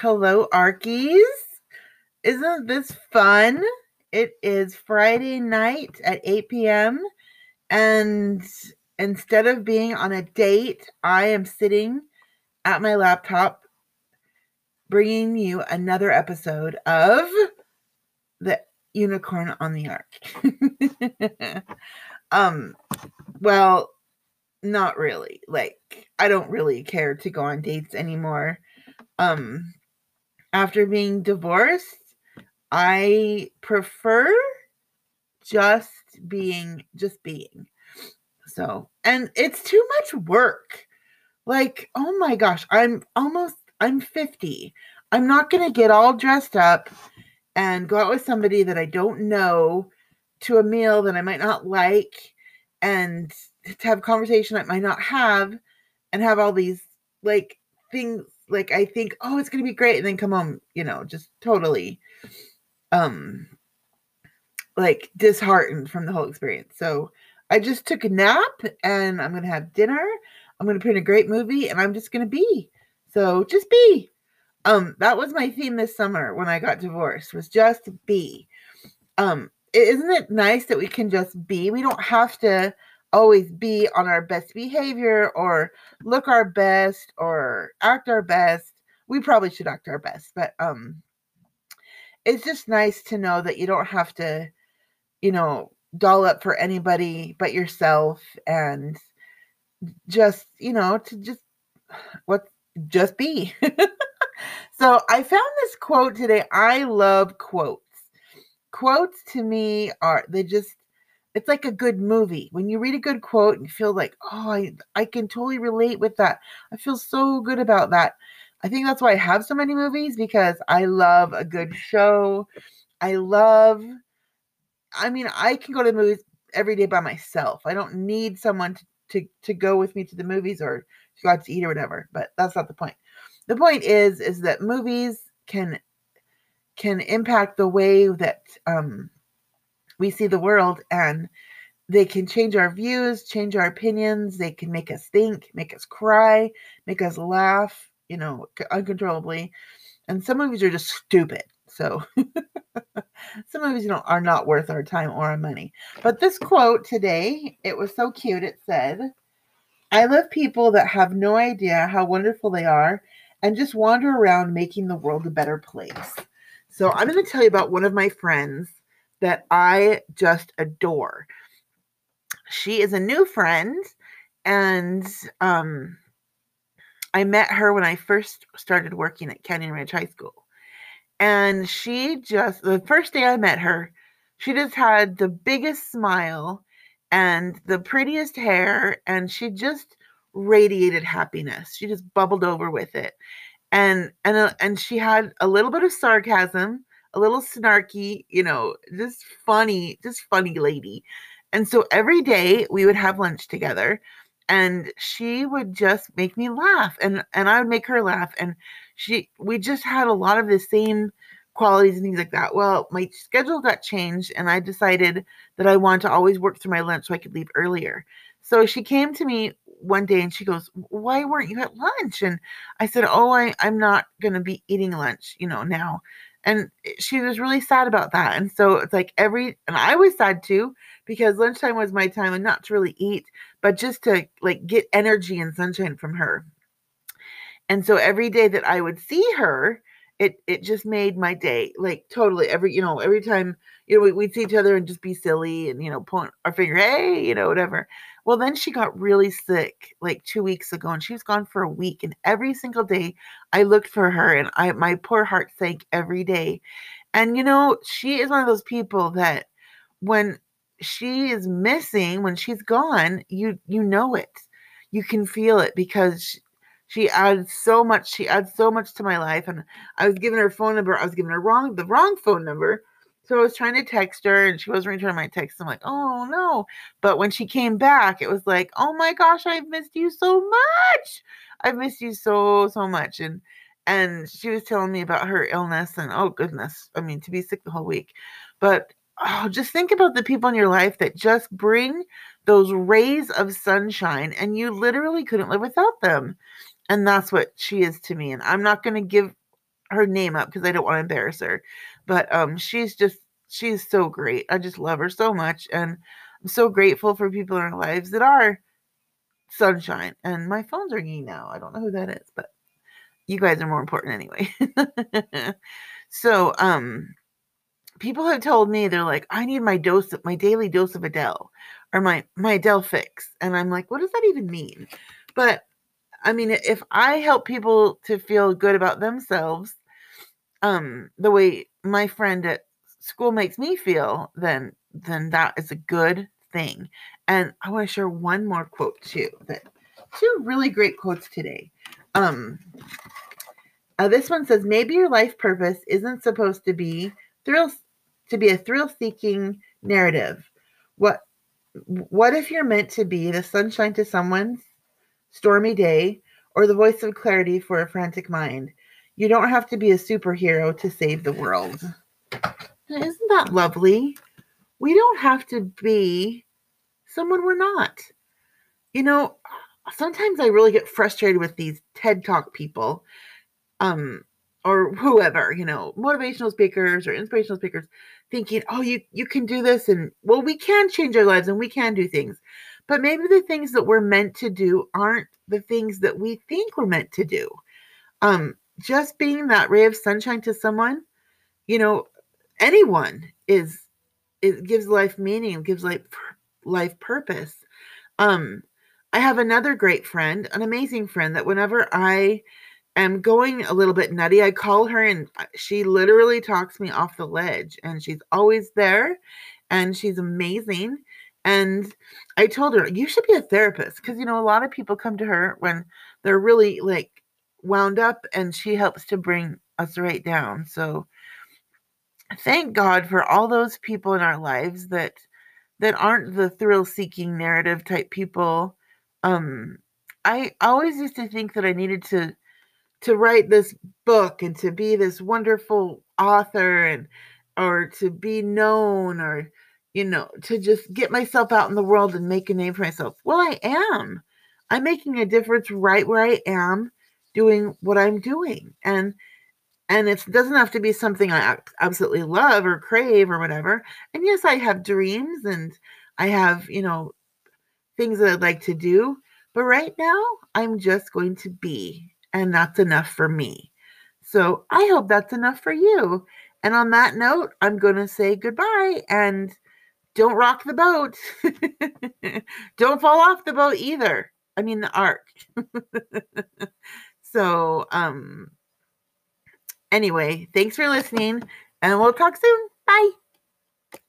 Hello, Arkies. Isn't this fun? It is Friday night at 8 p.m. and instead of being on a date, I am sitting at my laptop bringing you another episode of The Unicorn on the Ark. Well, not really. Like, I don't really care to go on dates anymore. After being divorced, I prefer just being. So, and it's too much work. Like, oh my gosh, I'm 50. I'm not going to get all dressed up and go out with somebody that I don't know to a meal that I might not like and to have a conversation I might not have and have all these like things. Like, I think, oh, it's going to be great. And then come home, just totally, disheartened from the whole experience. So I just took a nap and I'm going to have dinner. I'm going to put in a great movie and I'm just going to be. So just be. That was my theme this summer when I got divorced, was just be. Isn't it nice that we can just be? We don't have to always be on our best behavior or look our best or act our best. We probably should act our best, but it's just nice to know that you don't have to, doll up for anybody but yourself and just, to just be. So I found this quote today. I love quotes. Quotes to me it's like a good movie. When you read a good quote and you feel like, oh, I can totally relate with that. I feel so good about that. I think that's why I have so many movies, because I love a good show. I can go to the movies every day by myself. I don't need someone to go with me to the movies or to go out to eat or whatever, but that's not the point. The point is that movies can impact the way that, we see the world, and they can change our views, change our opinions. They can make us think, make us cry, make us laugh, uncontrollably. And some movies are just stupid. So some movies are not worth our time or our money. But this quote today, it was so cute. It said, "I love people that have no idea how wonderful they are and just wander around making the world a better place." So I'm going to tell you about one of my friends that I just adore. She is a new friend, and I met her when I first started working at Canyon Ridge High School. And the first day I met her, she just had the biggest smile and the prettiest hair, and she just radiated happiness. She just bubbled over with it. And she had a little bit of sarcasm, a little snarky, just funny lady. And so every day we would have lunch together and she would just make me laugh and I would make her laugh. And we just had a lot of the same qualities and things like that. Well, my schedule got changed and I decided that I wanted to always work through my lunch so I could leave earlier. So she came to me one day and she goes, "Why weren't you at lunch?" And I said, "Oh, I'm not going to be eating lunch, now." And she was really sad about that. And so it's like and I was sad too, because lunchtime was my time, and not to really eat, but just to like get energy and sunshine from her. And so every day that I would see her, it just made my day, like totally every time, we'd see each other and just be silly and, point our finger, hey, whatever. Well, then she got really sick like 2 weeks ago and she was gone for a week. And every single day I looked for her and my poor heart sank every day. And, she is one of those people that when she is missing, when she's gone, you know it, you can feel it, because she adds so much to my life. And I was giving her phone number. I was giving her the wrong phone number. So I was trying to text her and she wasn't returning my text. I'm like, oh no. But when she came back, it was like, oh my gosh, I've missed you so much. I've missed you so, so much. And she was telling me about her illness and, oh goodness. I mean, to be sick the whole week, but just think about the people in your life that just bring those rays of sunshine and you literally couldn't live without them. And that's what she is to me. And I'm not going to her name up because I don't want to embarrass her. But she's so great. I just love her so much. And I'm so grateful for people in our lives that are sunshine. And my phone's ringing now. I don't know who that is, but you guys are more important anyway. So, people have told me, they're like, I need my daily dose of Adele, or my Adele fix. And I'm like, what does that even mean? But I mean, if I help people to feel good about themselves, the way my friend at school makes me feel, then that is a good thing. And I want to share one more quote too. Two really great quotes today. This one says, maybe your life purpose isn't supposed to be a thrill-seeking narrative. What if you're meant to be the sunshine to someone's stormy day, or the voice of clarity for a frantic mind? You don't have to be a superhero to save the world. Isn't that lovely? We don't have to be someone we're not. You know, sometimes I really get frustrated with these TED Talk people, or whoever, you know, motivational speakers or inspirational speakers, thinking, oh, you can do this, and well, we can change our lives and we can do things. But maybe the things that we're meant to do aren't the things that we think we're meant to do. Just being that ray of sunshine to someone, you know, anyone, it gives life meaning, gives life purpose. I have another great friend, an amazing friend, that whenever I am going a little bit nutty, I call her and she literally talks me off the ledge, and she's always there and she's amazing. And I told her, you should be a therapist, because, you know, a lot of people come to her when they're really like wound up, and she helps to bring us right down. So thank God for all those people in our lives that aren't the thrill-seeking narrative type people. I always used to think that I needed to write this book and to be this wonderful author, or to be known, or, you know, to just get myself out in the world and make a name for myself. Well, I am. I'm making a difference right where I am, doing what I'm doing. And it doesn't have to be something I absolutely love or crave or whatever. And yes, I have dreams and I have, you know, things that I'd like to do. But right now, I'm just going to be. And that's enough for me. So I hope that's enough for you. And on that note, I'm going to say goodbye, and don't rock the boat. Don't fall off the boat either. I mean, the ark. So, anyway, thanks for listening, and we'll talk soon. Bye.